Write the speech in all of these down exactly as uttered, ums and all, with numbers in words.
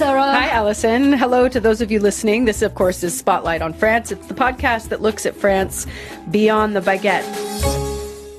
Sarah. Hi, Allison. Hello to those of you listening. This, of course, is Spotlight on France. It's the podcast that looks at France beyond the baguette.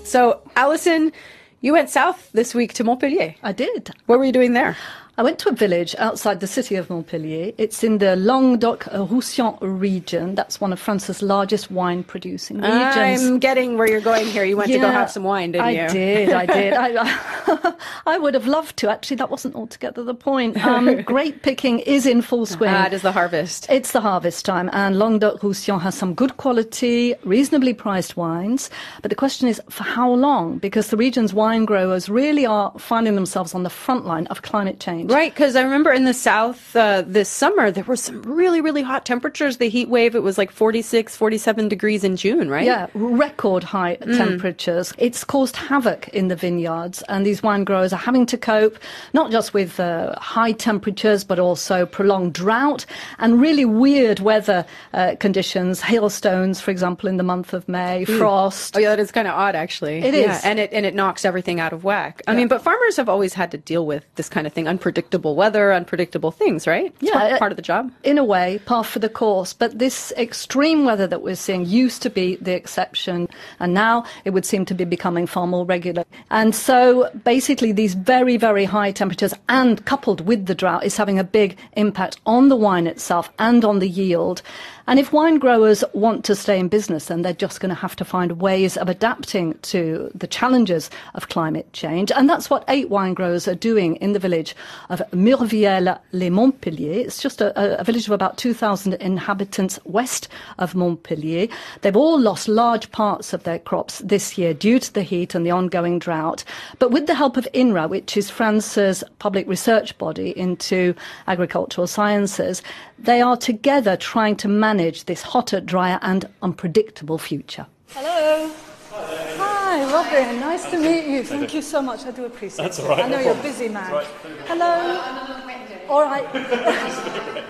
So, Allison, you went south this week to Montpellier. I did. What were you doing there? I went to a village outside the city of Montpellier. It's in the Languedoc-Roussillon region. That's one of France's largest wine-producing regions. I'm getting where you're going here. You went yeah, to go have some wine, didn't I you? I did, I did. I, I would have loved to. Actually, that wasn't altogether the point. Um, grape picking is in full swing. Ah, it is the harvest. It's the harvest time, and Languedoc-Roussillon has some good quality, reasonably priced wines. But the question is, for how long? Because the region's wine growers really are finding themselves on the front line of climate change. Right, because I remember in the south uh, this summer, there were some really, really hot temperatures. The heat wave, it was like forty-six, forty-seven degrees in June, right? Yeah, record high mm. temperatures. It's caused havoc in the vineyards, and these wine growers are having to cope, not just with uh, high temperatures, but also prolonged drought and really weird weather uh, conditions, hailstones, for example, in the month of May, mm. frost. Oh, yeah, that is kind of odd, actually. It yeah. is. And it, and it knocks everything out of whack. I yeah. mean, but farmers have always had to deal with this kind of thing, unpredictable. Predictable weather, unpredictable things, right? It's yeah, part of the job. In a way, par for the course. But this extreme weather that we're seeing used to be the exception, and now it would seem to be becoming far more regular. And so basically these very, very high temperatures and coupled with the drought is having a big impact on the wine itself and on the yield. And if wine growers want to stay in business, then they're just going to have to find ways of adapting to the challenges of climate change. And that's what eight wine growers are doing in the village of Murviel-les-Montpellier. It's just a, a village of about two thousand inhabitants west of Montpellier. They've all lost large parts of their crops this year due to the heat and the ongoing drought. But with the help of I N R A, which is France's public research body into agricultural sciences, they are together trying to manage this hotter, drier and unpredictable future. Hello. Hi, Hi Robin. Nice Hi. to meet you. Thank Hi. you so much. I do appreciate it. That's all right. It. I know no you're problem. busy, man. Right. Hello. Uh, all right.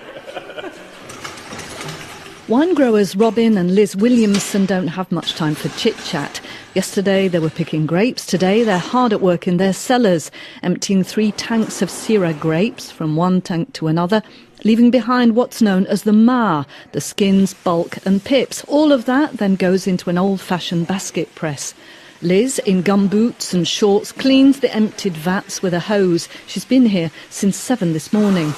Wine growers Robin and Liz Williamson don't have much time for chit-chat. Yesterday they were picking grapes. Today they're hard at work in their cellars, emptying three tanks of Syrah grapes from one tank to another, leaving behind what's known as the mar, the skins, bulk and pips. All of that then goes into an old-fashioned basket press. Liz, in gumboots and shorts, cleans the emptied vats with a hose. She's been here since seven this morning.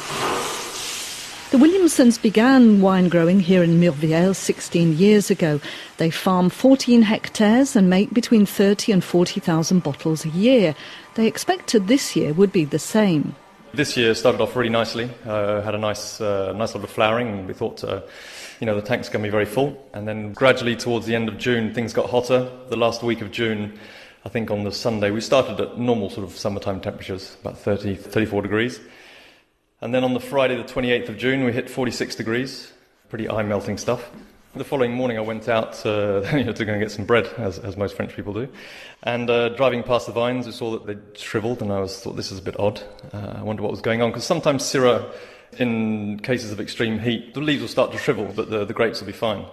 The Williamsons began wine growing here in Murviel sixteen years ago. They farm fourteen hectares and make between thirty and forty thousand bottles a year. They expected this year would be the same. This year started off really nicely, uh, had a nice uh, nice little flowering, and we thought, uh, you know, the tank's going to be very full. And then gradually towards the end of June, things got hotter. The last week of June, I think on the Sunday, we started at normal sort of summertime temperatures, about thirty, thirty-four degrees. And then on the Friday, the twenty-eighth of June, we hit forty-six degrees, pretty eye-melting stuff. The following morning, I went out uh, you know, to go and get some bread, as, as most French people do. And uh, driving past the vines, we saw that they shriveled, and I was, thought, this is a bit odd. Uh, I wonder what was going on, because sometimes Syrah, in cases of extreme heat, the leaves will start to shrivel, but the, the grapes will be fine.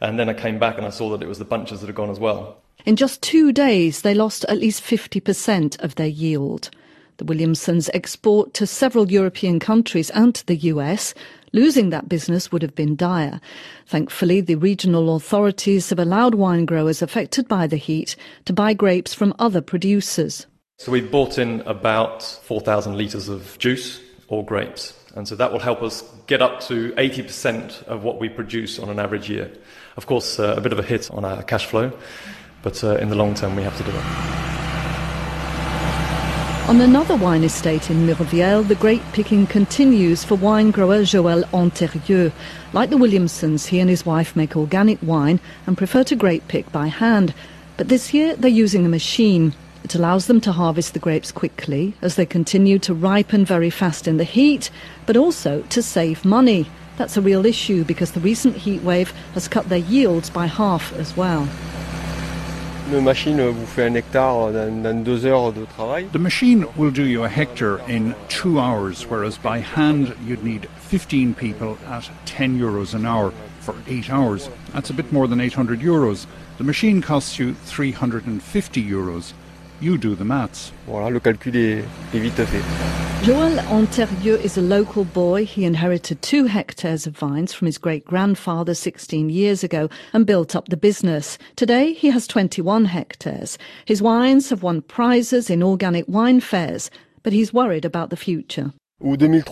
And then I came back and I saw that it was the bunches that had gone as well. In just two days, they lost at least fifty percent of their yield. The Williamsons export to several European countries and to the U S. Losing that business would have been dire. Thankfully, the regional authorities have allowed wine growers affected by the heat to buy grapes from other producers. So we've bought in about four thousand litres of juice or grapes. And so that will help us get up to eighty percent of what we produce on an average year. Of course, uh, a bit of a hit on our cash flow, but uh, in the long term we have to do it. On another wine estate in Murviel, the grape-picking continues for wine grower Joël Anthérieu. Like the Williamsons, he and his wife make organic wine and prefer to grape-pick by hand. But this year, they're using a machine. It allows them to harvest the grapes quickly, as they continue to ripen very fast in the heat, but also to save money. That's a real issue, because the recent heat wave has cut their yields by half as well. The machine will do you a hectare in two hours, whereas by hand you'd need fifteen people at ten euros an hour for eight hours. That's a bit more than eight hundred euros. The machine costs you three hundred fifty euros. You do the maths. Voilà, le calcul est, est vite fait. Joël Anthérieu is a local boy. He inherited two hectares of vines from his great-grandfather sixteen years ago and built up the business. Today, he has twenty-one hectares. His wines have won prizes in organic wine fairs, but he's worried about the future. In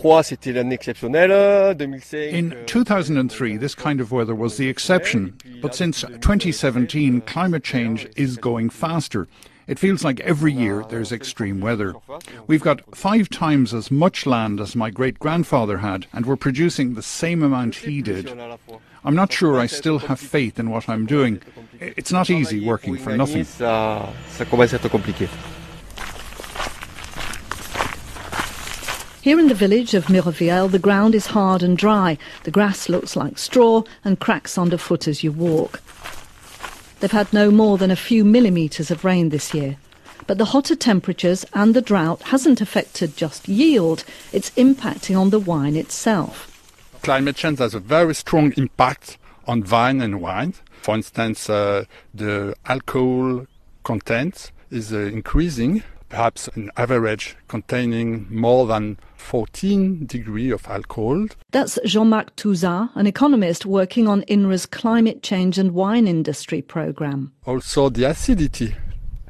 two thousand three, this kind of weather was the exception. But since twenty seventeen, climate change is going faster. It feels like every year there's extreme weather. We've got five times as much land as my great-grandfather had, and we're producing the same amount he did. I'm not sure I still have faith in what I'm doing. It's not easy working for nothing. Here in the village of Murviel, the ground is hard and dry. The grass looks like straw and cracks underfoot as you walk. They've had no more than a few millimetres of rain this year. But the hotter temperatures and the drought hasn't affected just yield. It's impacting on the wine itself. Climate change has a very strong impact on vine and wine. For instance, uh, the alcohol content is uh, increasing. Perhaps an average containing more than fourteen degrees of alcohol. That's Jean-Marc Touzard, an economist working on I N R A's climate change and wine industry programme. Also the acidity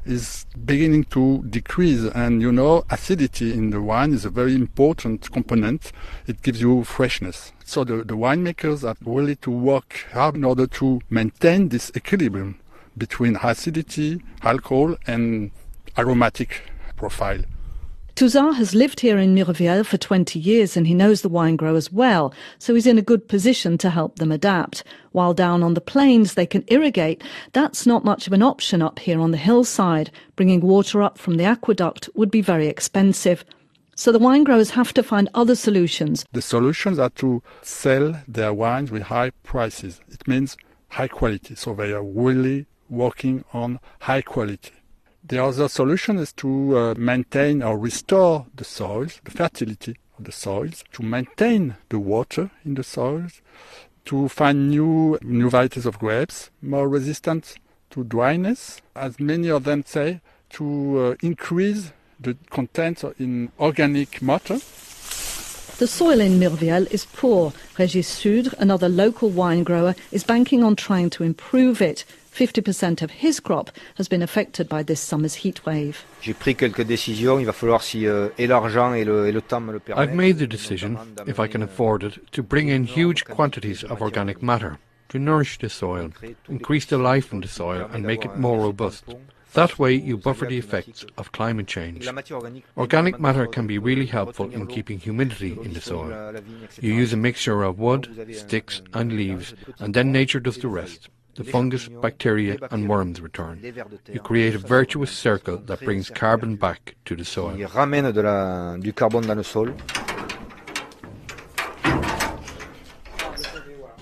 is beginning to decrease, and you know acidity in the wine is a very important component. It gives you freshness. So the, the winemakers are really to work hard in order to maintain this equilibrium between acidity, alcohol and aromatic profile. Touzard has lived here in Murviel for twenty years and he knows the wine growers well, so he's in a good position to help them adapt. While down on the plains they can irrigate, that's not much of an option up here on the hillside. Bringing water up from the aqueduct would be very expensive. So the wine growers have to find other solutions. The solutions are to sell their wines with high prices. It means high quality, so they are really working on high quality. The other solution is to uh, maintain or restore the soils, the fertility of the soils, to maintain the water in the soils, to find new, new varieties of grapes, more resistant to dryness, as many of them say, to uh, increase the content in organic matter. The soil in Murviel is poor. Régis Sudre, another local wine grower, is banking on trying to improve it. fifty percent of his crop has been affected by this summer's heat wave. I've made the decision, if I can afford it, to bring in huge quantities of organic matter, to nourish the soil, increase the life in the soil and make it more robust. That way you buffer the effects of climate change. Organic matter can be really helpful in keeping humidity in the soil. You use a mixture of wood, sticks and leaves, and then nature does the rest. The fungus, bacteria and worms return. You create a virtuous circle that brings carbon back to the soil.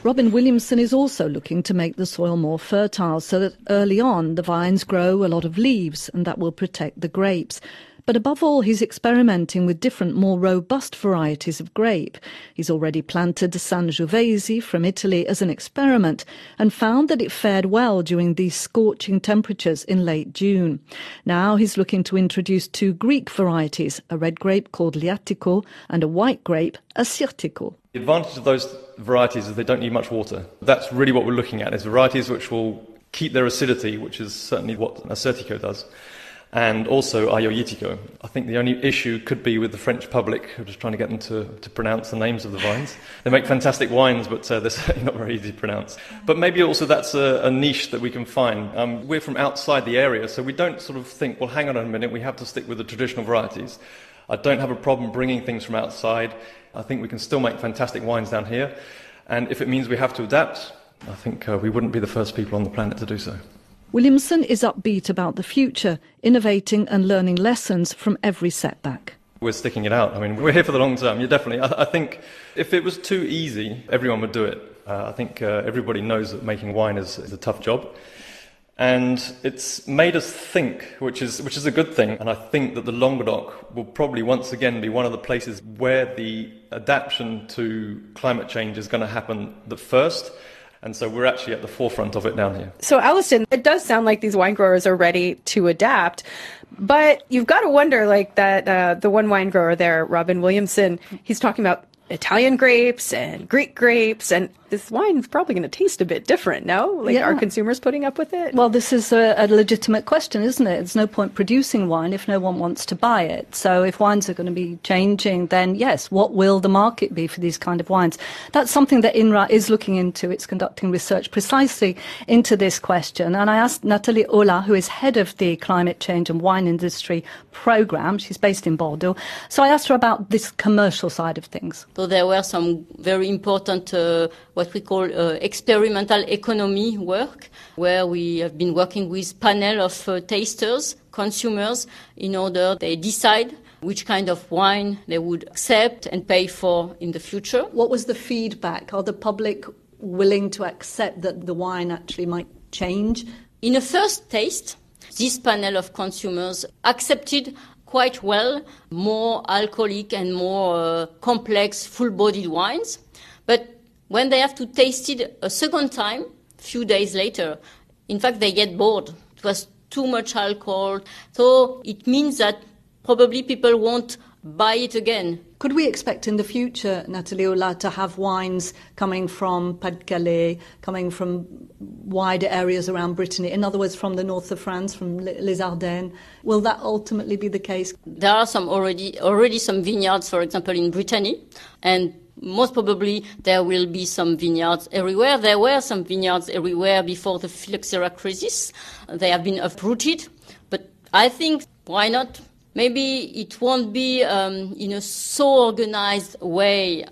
Robin Williamson is also looking to make the soil more fertile so that early on the vines grow a lot of leaves and that will protect the grapes. But above all, he's experimenting with different, more robust varieties of grape. He's already planted Sangiovese from Italy as an experiment and found that it fared well during these scorching temperatures in late June. Now he's looking to introduce two Greek varieties, a red grape called Liatiko and a white grape, Assyrtiko. The advantage of those varieties is they don't need much water. That's really what we're looking at, is varieties which will keep their acidity, which is certainly what Assyrtiko does. And also Agiorgitiko. I think the only issue could be with the French public, who are just trying to get them to, to pronounce the names of the vines. They make fantastic wines, but uh, they're certainly not very easy to pronounce. But maybe also that's a, a niche that we can find. Um, we're from outside the area, so we don't sort of think, well, hang on a minute, we have to stick with the traditional varieties. I don't have a problem bringing things from outside. I think we can still make fantastic wines down here. And if it means we have to adapt, I think uh, we wouldn't be the first people on the planet to do so. Williamson is upbeat about the future, innovating and learning lessons from every setback. We're sticking it out. I mean, we're here for the long term. You definitely. I, I think if it was too easy, everyone would do it. Uh, I think uh, everybody knows that making wine is, is a tough job, and it's made us think, which is which is a good thing. And I think that the Languedoc will probably once again be one of the places where the adaptation to climate change is going to happen the first. And so we're actually at the forefront of it down here. So, Alison, it does sound like these wine growers are ready to adapt. But you've got to wonder, like that uh, the one wine grower there, Robin Williamson, he's talking about Italian grapes and Greek grapes, and this wine's probably going to taste a bit different, no? Like, yeah. Are consumers putting up with it? Well, this is a, a legitimate question, isn't it? It's no point producing wine if no one wants to buy it. So if wines are going to be changing, then yes, what will the market be for these kind of wines? That's something that I N R A is looking into. It's conducting research precisely into this question. And I asked Nathalie Ollat, who is head of the Climate Change and Wine Industry Programme. She's based in Bordeaux. So I asked her about this commercial side of things. So there were some very important, uh, what we call uh, experimental economy work, where we have been working with panel of uh, tasters, consumers, in order they decide which kind of wine they would accept and pay for in the future. What was the feedback? Are the public willing to accept that the wine actually might change? In a first taste, this panel of consumers accepted quite well more alcoholic and more uh, complex full-bodied wines, but when they have to taste it a second time, a few days later, in fact they get bored. It was too much alcohol, so it means that probably people won't buy it again. Could we expect in the future, Nathalie Ollat, to have wines coming from Pas-de-Calais, coming from wider areas around Brittany, in other words, from the north of France, from Les Ardennes? Will that ultimately be the case? There are some already, already some vineyards, for example, in Brittany, and most probably there will be some vineyards everywhere. There were some vineyards everywhere before the phylloxera crisis. They have been uprooted, but I think, why not? Maybe it won't be um, in a so organized way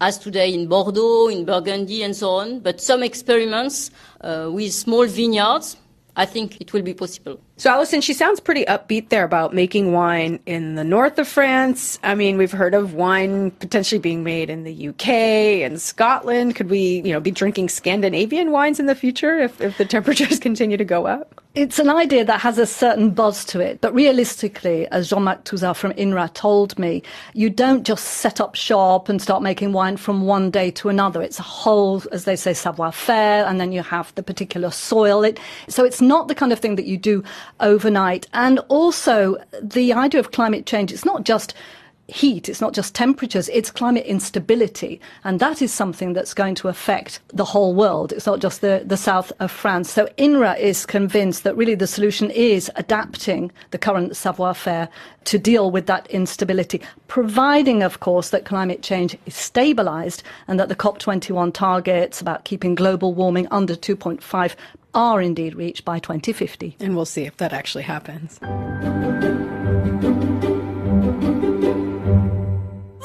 as today in Bordeaux, in Burgundy, and so on, but some experiments uh, with small vineyards, I think it will be possible. So, Alison, she sounds pretty upbeat there about making wine in the north of France. I mean, we've heard of wine potentially being made in the U K and Scotland. Could we, you know, be drinking Scandinavian wines in the future if, if the temperatures continue to go up? It's an idea that has a certain buzz to it. But realistically, as Jean-Marc Touzard from I N R A told me, you don't just set up shop and start making wine from one day to another. It's a whole, as they say, savoir-faire, and then you have the particular soil. It, so it's not the kind of thing that you do overnight. And also the idea of climate change, it's not just heat, it's not just temperatures, it's climate instability. And that is something that's going to affect the whole world. It's not just the, the south of France. So I N R A is convinced that really the solution is adapting the current savoir-faire to deal with that instability, providing, of course, that climate change is stabilised and that the COP twenty-one targets about keeping global warming under two point five are indeed reached by twenty fifty. And we'll see if that actually happens.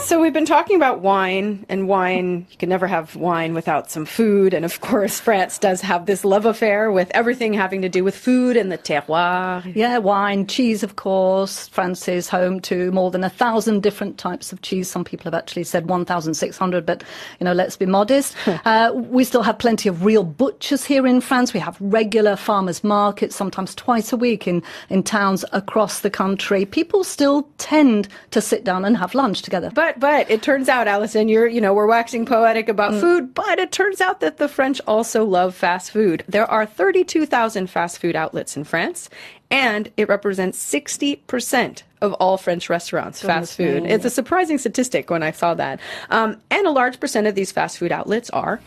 So we've been talking about wine and wine. You can never have wine without some food. And of course, France does have this love affair with everything having to do with food and the terroir. Yeah, wine, cheese, of course. France is home to more than a thousand different types of cheese. Some people have actually said one thousand six hundred, but, you know, let's be modest. uh, we still have plenty of real butchers here in France. We have regular farmers markets, sometimes twice a week in, in towns across the country. People still tend to sit down and have lunch together. But But it turns out, Alison, you're, you know, we're waxing poetic about mm. food, but it turns out that the French also love fast food. There are thirty-two thousand fast food outlets in France, and it represents sixty percent of all French restaurants, fast food. It's a surprising statistic when I saw that. Um, and a large percent of these fast food outlets are...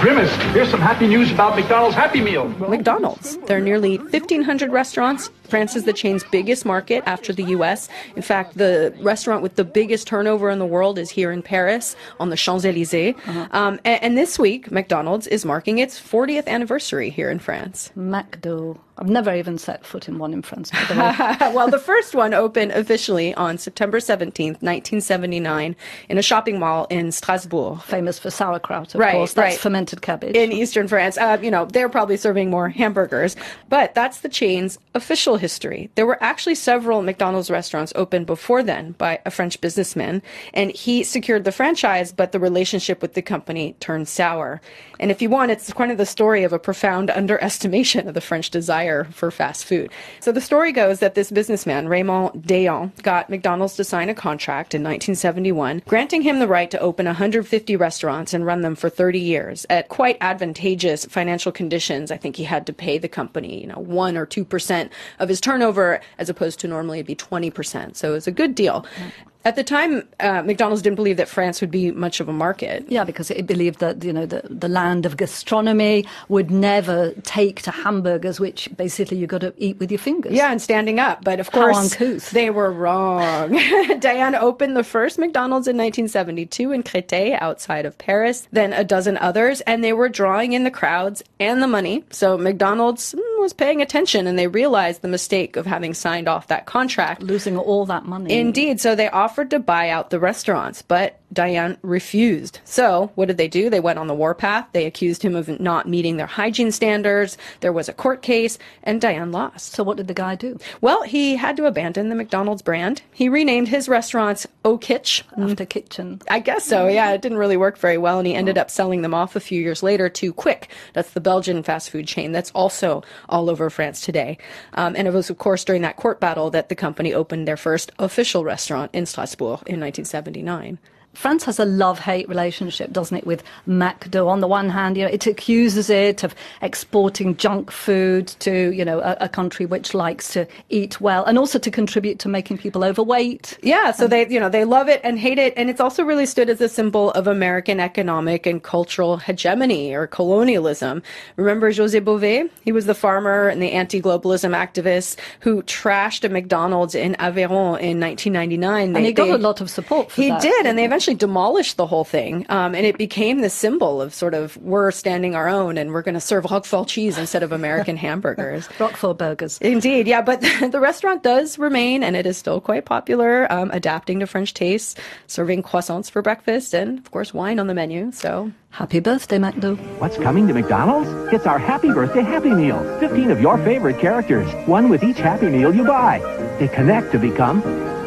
Grimace, here's some happy news about McDonald's Happy Meal. McDonald's. There are nearly fifteen hundred restaurants. France is the chain's biggest market after the U S. In fact, the restaurant with the biggest turnover in the world is here in Paris on the Champs-Elysees. Uh-huh. Um, and, and this week, McDonald's is marking its fortieth anniversary here in France. McDo. I've never even set foot in one in France. Well, the first one opened officially on September seventeenth, nineteen seventy-nine, in a shopping mall in Strasbourg. Famous for sauerkraut, of right, course. That's right. Fermented cabbage. In eastern France. Uh, you know, they're probably serving more hamburgers. But that's the chain's official history. There were actually several McDonald's restaurants opened before then by a French businessman. And he secured the franchise, but the relationship with the company turned sour. And if you want, it's kind of the story of a profound underestimation of the French desire for fast food. So the story goes that this businessman, Raymond Dayan, got McDonald's to sign a contract in nineteen seventy-one, granting him the right to open one hundred fifty restaurants and run them for thirty years at quite advantageous financial conditions. I think he had to pay the company, you know, one or two percent of his turnover, as opposed to normally it'd be twenty percent. So it was a good deal. Yeah. At the time, uh, McDonald's didn't believe that France would be much of a market. Yeah, because it believed that, you know, the, the land of gastronomy would never take to hamburgers, which basically you got to eat with your fingers. Yeah, and standing up. But of course, they were wrong. Dayan opened the first McDonald's in nineteen seventy-two in Créteil, outside of Paris, then a dozen others, and they were drawing in the crowds and the money. So McDonald's was paying attention, and they realized the mistake of having signed off that contract. Losing all that money. Indeed. So they offered to buy out the restaurants, but Dayan refused. So what did they do? They went on the warpath. They accused him of not meeting their hygiene standards. There was a court case, and Dayan lost. So what did the guy do? Well, he had to abandon the McDonald's brand. He renamed his restaurants O'Kitch. After kitchen. I guess so, yeah. It didn't really work very well, and he ended up selling them off a few years later to Quick. That's the Belgian fast food chain that's also all over France today. Um, and it was, of course, during that court battle that the company opened their first official restaurant in Strasbourg in nineteen seventy-nine. France has a love-hate relationship, doesn't it, with McDo? On the one hand, you know, it accuses it of exporting junk food to, you know, a, a country which likes to eat well, and also to contribute to making people overweight. Yeah, so um, they, you know, they love it and hate it, and it's also really stood as a symbol of American economic and cultural hegemony or colonialism. Remember José Bové? He was the farmer and the anti-globalism activist who trashed a McDonald's in Aveyron in nineteen ninety-nine. They, and he got they, a lot of support for he that. He did, and they eventually demolished the whole thing, um, and it became the symbol of sort of we're standing our own and we're going to serve Roquefort cheese instead of American hamburgers. Roquefort burgers. Indeed, yeah, but the restaurant does remain, and it is still quite popular, um, adapting to French tastes, serving croissants for breakfast, and of course wine on the menu, so... Happy birthday, McDo. What's coming to McDonald's? It's our Happy Birthday Happy Meal. fifteen of your favorite characters, one with each Happy Meal you buy. They connect to become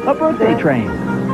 a birthday train.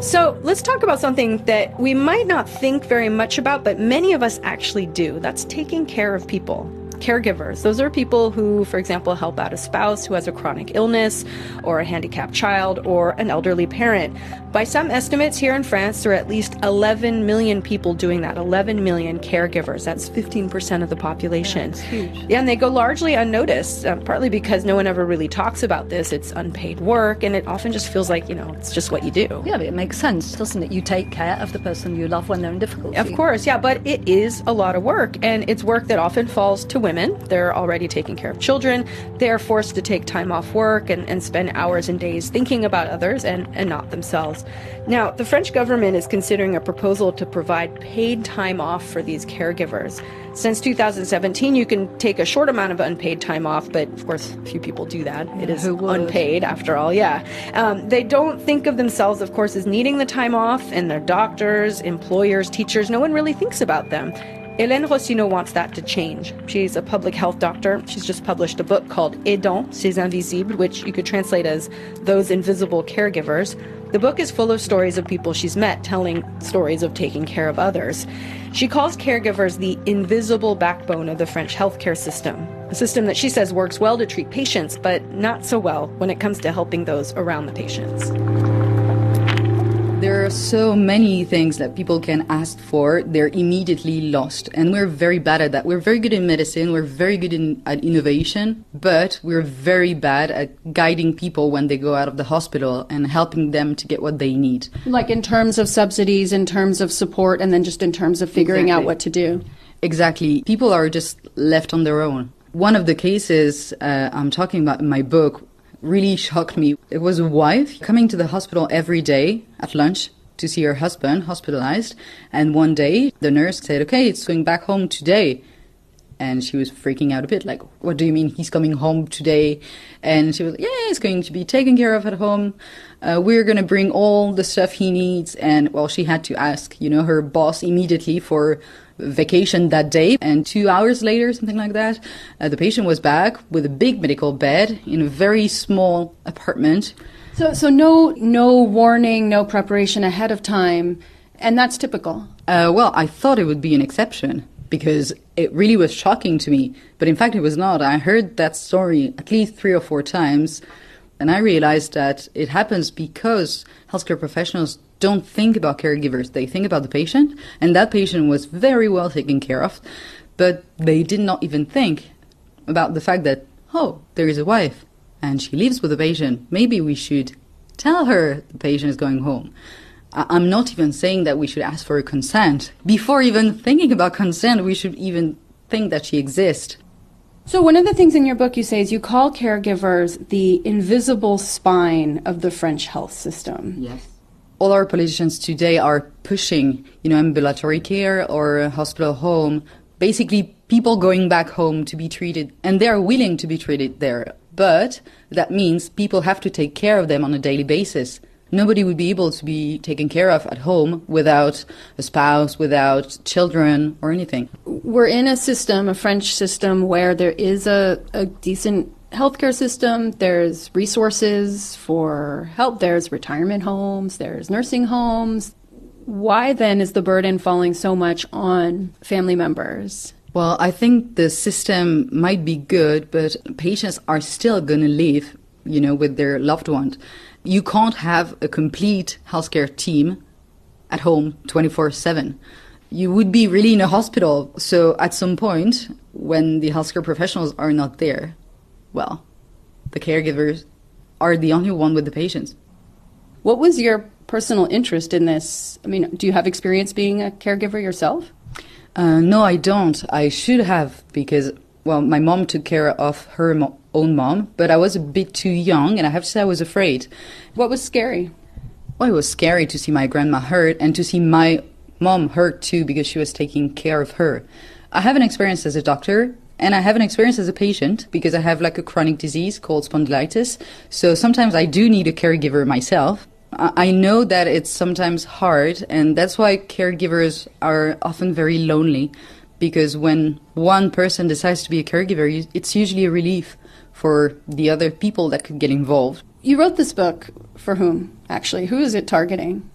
So let's talk about something that we might not think very much about, but many of us actually do. That's taking care of people. Caregivers. Those are people who, for example, help out a spouse who has a chronic illness or a handicapped child or an elderly parent. By some estimates, here in France, there are at least eleven million people doing that, eleven million caregivers. That's fifteen percent of the population. That's huge. Yeah, and they go largely unnoticed, uh, partly because no one ever really talks about this. It's unpaid work, and it often just feels like, you know, it's just what you do. Yeah, but it makes sense, doesn't it? You take care of the person you love when they're in difficulty. Of course, yeah, but it is a lot of work, and it's work that often falls to women. They're already taking care of children. They're forced to take time off work and, and spend hours and days thinking about others and, and not themselves. Now, the French government is considering a proposal to provide paid time off for these caregivers. Since two thousand seventeen, you can take a short amount of unpaid time off, but of course, few people do that. It is unpaid, after all, yeah. Um, they don't think of themselves, of course, as needing the time off, and their doctors, employers, teachers, no one really thinks about them. Hélène Rossinot wants that to change. She's a public health doctor. She's just published a book called Aidants, Ces Invisibles, which you could translate as Those Invisible Caregivers. The book is full of stories of people she's met telling stories of taking care of others. She calls caregivers the invisible backbone of the French healthcare system, a system that she says works well to treat patients, but not so well when it comes to helping those around the patients. There are so many things that people can ask for. They're immediately lost. And we're very bad at that. We're very good in medicine. We're very good in, at innovation. But we're very bad at guiding people when they go out of the hospital and helping them to get what they need. Like in terms of subsidies, in terms of support, and then just in terms of figuring exactly out what to do. Exactly. People are just left on their own. One of the cases uh, I'm talking about in my book really shocked me. It was a wife coming to the hospital every day at lunch to see her husband hospitalized, and one day the nurse said, okay, it's going back home today. And she was freaking out a bit, like, what do you mean he's coming home today? And she was, yeah, he's going to be taken care of at home. Uh, we're going to bring all the stuff he needs. And, well, she had to ask, you know, her boss immediately for vacation that day. And two hours later, something like that, uh, the patient was back with a big medical bed in a very small apartment. So so no no warning, no preparation ahead of time. And that's typical. Uh, well, I thought it would be an exception, because it really was shocking to me. But in fact, it was not. I heard that story at least three or four times And I realized that it happens because healthcare professionals don't think about caregivers. They think about the patient, and that patient was very well taken care of, but they did not even think about the fact that, oh, there is a wife, and she lives with the patient. Maybe we should tell her the patient is going home. I'm not even saying that we should ask for her consent. Before even thinking about consent, we should even think that she exists. So one of the things in your book you say is you call caregivers the invisible spine of the French health system. Yes. All our politicians today are pushing, you know, ambulatory care or hospital home, basically people going back home to be treated, and they are willing to be treated there. But that means people have to take care of them on a daily basis. Nobody would be able to be taken care of at home without a spouse, without children or anything. We're in a system, a French system, where there is a, a decent healthcare system, there's resources for help, there's retirement homes, there's nursing homes. Why then is the burden falling so much on family members? Well, I think the system might be good, but patients are still going to live, you know, with their loved ones. You can't have a complete healthcare team at home twenty-four seven. You would be really in a hospital. So at some point, when the healthcare professionals are not there, well, the caregivers are the only one with the patients. What was your personal interest in this? I mean, do you have experience being a caregiver yourself? Uh, no, I don't. I should have, because, well, my mom took care of her mo- own mom, but I was a bit too young, and I have to say I was afraid. What was scary? Well, it was scary to see my grandma hurt and to see my mom hurt too, because she was taking care of her. I have an experience as a doctor, and I have an experience as a patient, because I have like a chronic disease called spondylitis, so sometimes I do need a caregiver myself. I know that it's sometimes hard, and that's why caregivers are often very lonely, because when one person decides to be a caregiver, it's usually a relief for the other people that could get involved. You wrote this book for whom, actually? Who is it targeting?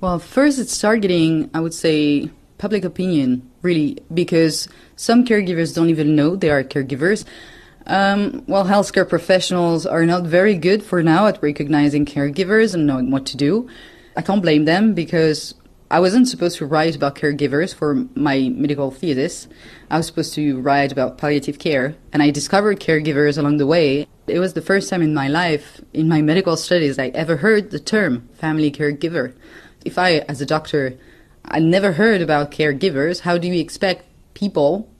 Well, first it's targeting, I would say, public opinion, really, because some caregivers don't even know they are caregivers. Um, well, healthcare professionals are not very good for now at recognizing caregivers and knowing what to do. I can't blame them, because I wasn't supposed to write about caregivers for my medical thesis. I was supposed to write about palliative care, and I discovered caregivers along the way. It was the first time in my life, in my medical studies, I ever heard the term family caregiver. If I, as a doctor, I never heard about caregivers, how do you expect people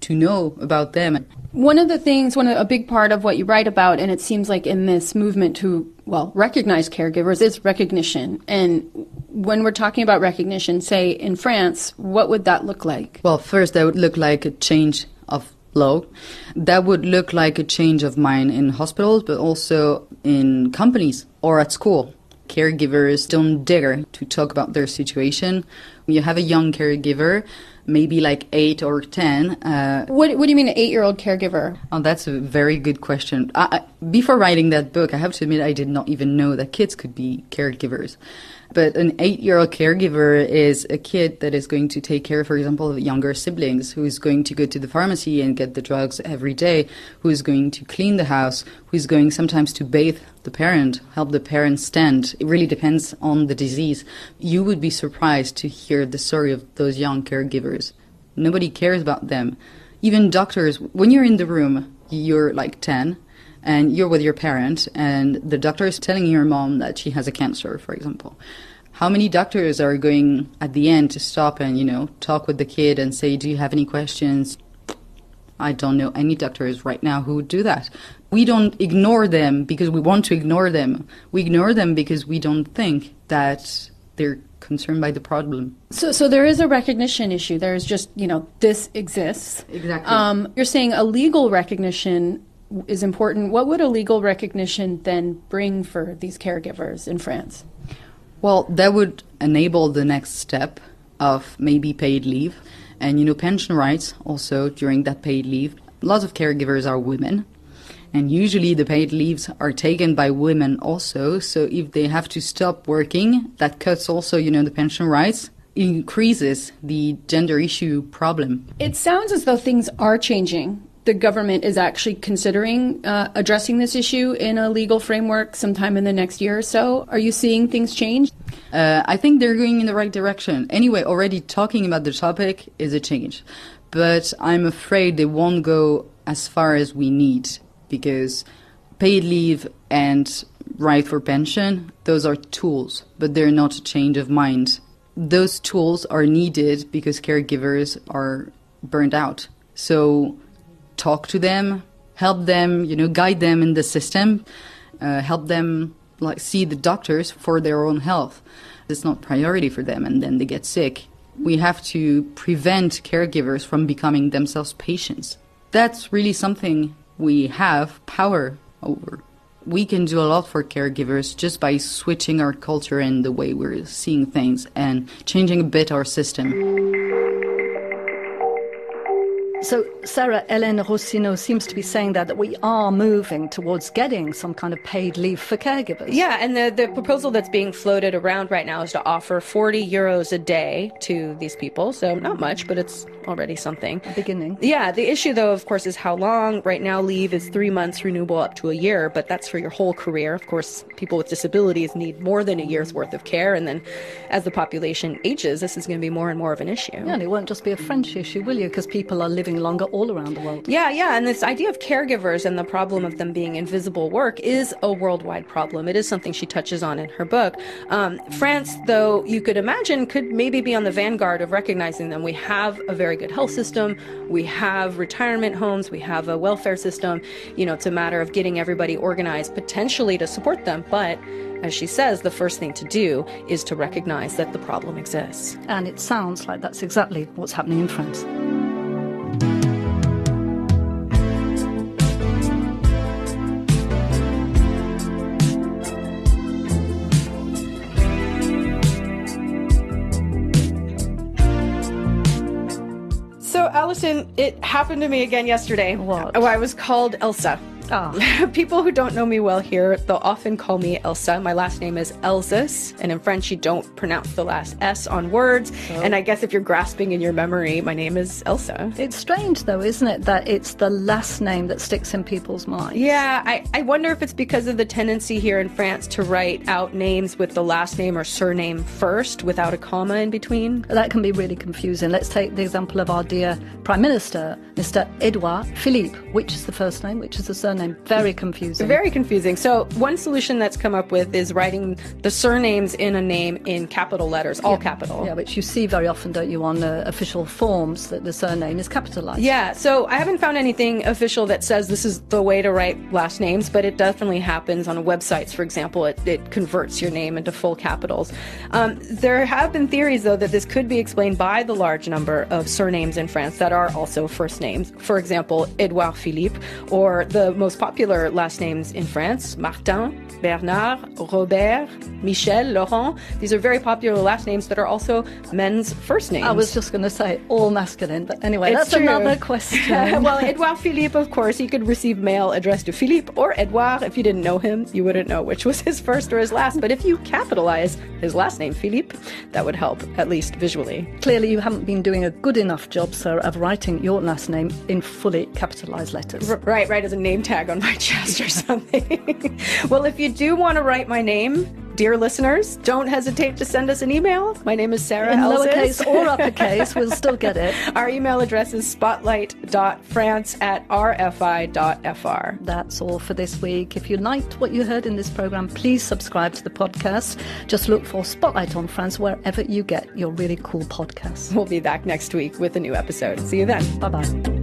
to know about them? One of the things, one of, a big part of what you write about, and it seems like in this movement to, well, recognize caregivers, is recognition. And when we're talking about recognition, say in France, what would that look like? Well, first, that would look like a change of law. That would look like a change of mind in hospitals, but also in companies or at school. Caregivers don't dare to talk about their situation. You have a young caregiver, maybe like eight or ten. Uh, what, what do you mean an eight-year-old caregiver? Oh, that's a very good question. I, I, before writing that book, I have to admit I did not even know that kids could be caregivers. But an eight-year-old caregiver is a kid that is going to take care, for example, of younger siblings, who is going to go to the pharmacy and get the drugs every day, who is going to clean the house, who is going sometimes to bathe the parent, help the parent stand. It really depends on the disease. You would be surprised to hear the story of those young caregivers. Nobody cares about them. Even doctors, when you're in the room, you're like ten, and you're with your parent, and the doctor is telling your mom that she has a cancer, for example. How many doctors are going at the end to stop and, you know, talk with the kid and say, do you have any questions? I don't know any doctors right now who would do that. We don't ignore them because we want to ignore them. We ignore them because we don't think that they're concerned by the problem. So so there is a recognition issue. There's just, you know, this exists. Exactly. Um, you're saying a legal recognition is important. What would a legal recognition then bring for these caregivers in France? Well, that would enable the next step of maybe paid leave and, you know, pension rights also during that paid leave. Lots of caregivers are women, and usually the paid leaves are taken by women also. So if they have to stop working, that cuts also, you know, the pension rights. It increases the gender issue problem. It sounds as though things are changing. the government is actually considering uh, addressing this issue in a legal framework sometime in the next year or so. Are you seeing things change? Uh, I think they're going in the right direction. Anyway, already talking about the topic is a change. But I'm afraid they won't go as far as we need, because paid leave and right for pension, those are tools, but they're not a change of mind. Those tools are needed because caregivers are burned out. So talk to them, help them, you know, guide them in the system, uh, help them like see the doctors for their own health. It's not priority for them, and then they get sick. We have to prevent caregivers from becoming themselves patients. That's really something we have power over. We can do a lot for caregivers just by switching our culture and the way we're seeing things and changing a bit our system. So Sarah Hélène Rossinot seems to be saying that, that we are moving towards getting some kind of paid leave for caregivers. Yeah, and the, the proposal that's being floated around right now is to offer forty euros a day to these people. So not much, but it's already something. A beginning. Yeah, the issue, though, of course, is how long. Right now, leave is three months, renewable up to a year, but that's for your whole career. Of course, people with disabilities need more than a year's worth of care, and then as the population ages, this is going to be more and more of an issue. Yeah, and it won't just be a French issue, will you? Because people are living longer all around the world. Yeah, yeah, and this idea of caregivers and the problem of them being invisible work is a worldwide problem. It is something she touches on in her book. Um, France, though, you could imagine, could maybe be on the vanguard of recognizing them. We have a very good health system, we have retirement homes, we have a welfare system. You know, it's a matter of getting everybody organized potentially to support them, but as she says, the first thing to do is to recognize that the problem exists. And it sounds like that's exactly what's happening in France. Allison, it happened to me again yesterday. What? Oh, I was called Elsa. Oh. People who don't know me well here, they'll often call me Elsa. My last name is Elzas, and in French, you don't pronounce the last S on words. Oh. And I guess if you're grasping in your memory, my name is Elsa. It's strange, though, isn't it, that it's the last name that sticks in people's minds? Yeah, I, I wonder if it's because of the tendency here in France to write out names with the last name or surname first, without a comma in between. That can be really confusing. Let's take the example of our dear Prime Minister, Mister Edouard Philippe, which is the first name, which is the surname. Very confusing. Very confusing. So one solution that's come up with is writing the surnames in a name in capital letters, all yeah. capital. Yeah, which you see very often, don't you, on uh, official forms that the surname is capitalized. Yeah, so I haven't found anything official that says this is the way to write last names, but it definitely happens on websites, for example. It, it converts your name into full capitals. Um, there have been theories, though, that this could be explained by the large number of surnames in France that are also first names. For example, Edouard Philippe, or the most popular last names in France, Martin, Bernard, Robert, Michel, Laurent. These are very popular last names that are also men's first names. I was just going to say all masculine, but anyway, it's that's true. Another question. Well, Edouard Philippe, of course, he could receive mail addressed to Philippe or Edouard. If you didn't know him, you wouldn't know which was his first or his last. But if you capitalize his last name, Philippe, that would help, at least visually. Clearly, you haven't been doing a good enough job, sir, of writing your last name in fully capitalized letters. R- right, right, as a name tag on my chest or something. Well, if you do want to write my name, dear listeners, don't hesitate to send us an email. My name is Sarah Elzas. In lowercase or uppercase, we'll still get it. Our email address is spotlight dot france at r f i dot f r. That's all for this week. If you liked what you heard in this program, please subscribe to the podcast. Just look for Spotlight on France wherever you get your really cool podcasts. We'll be back next week with a new episode. See you then. Bye-bye.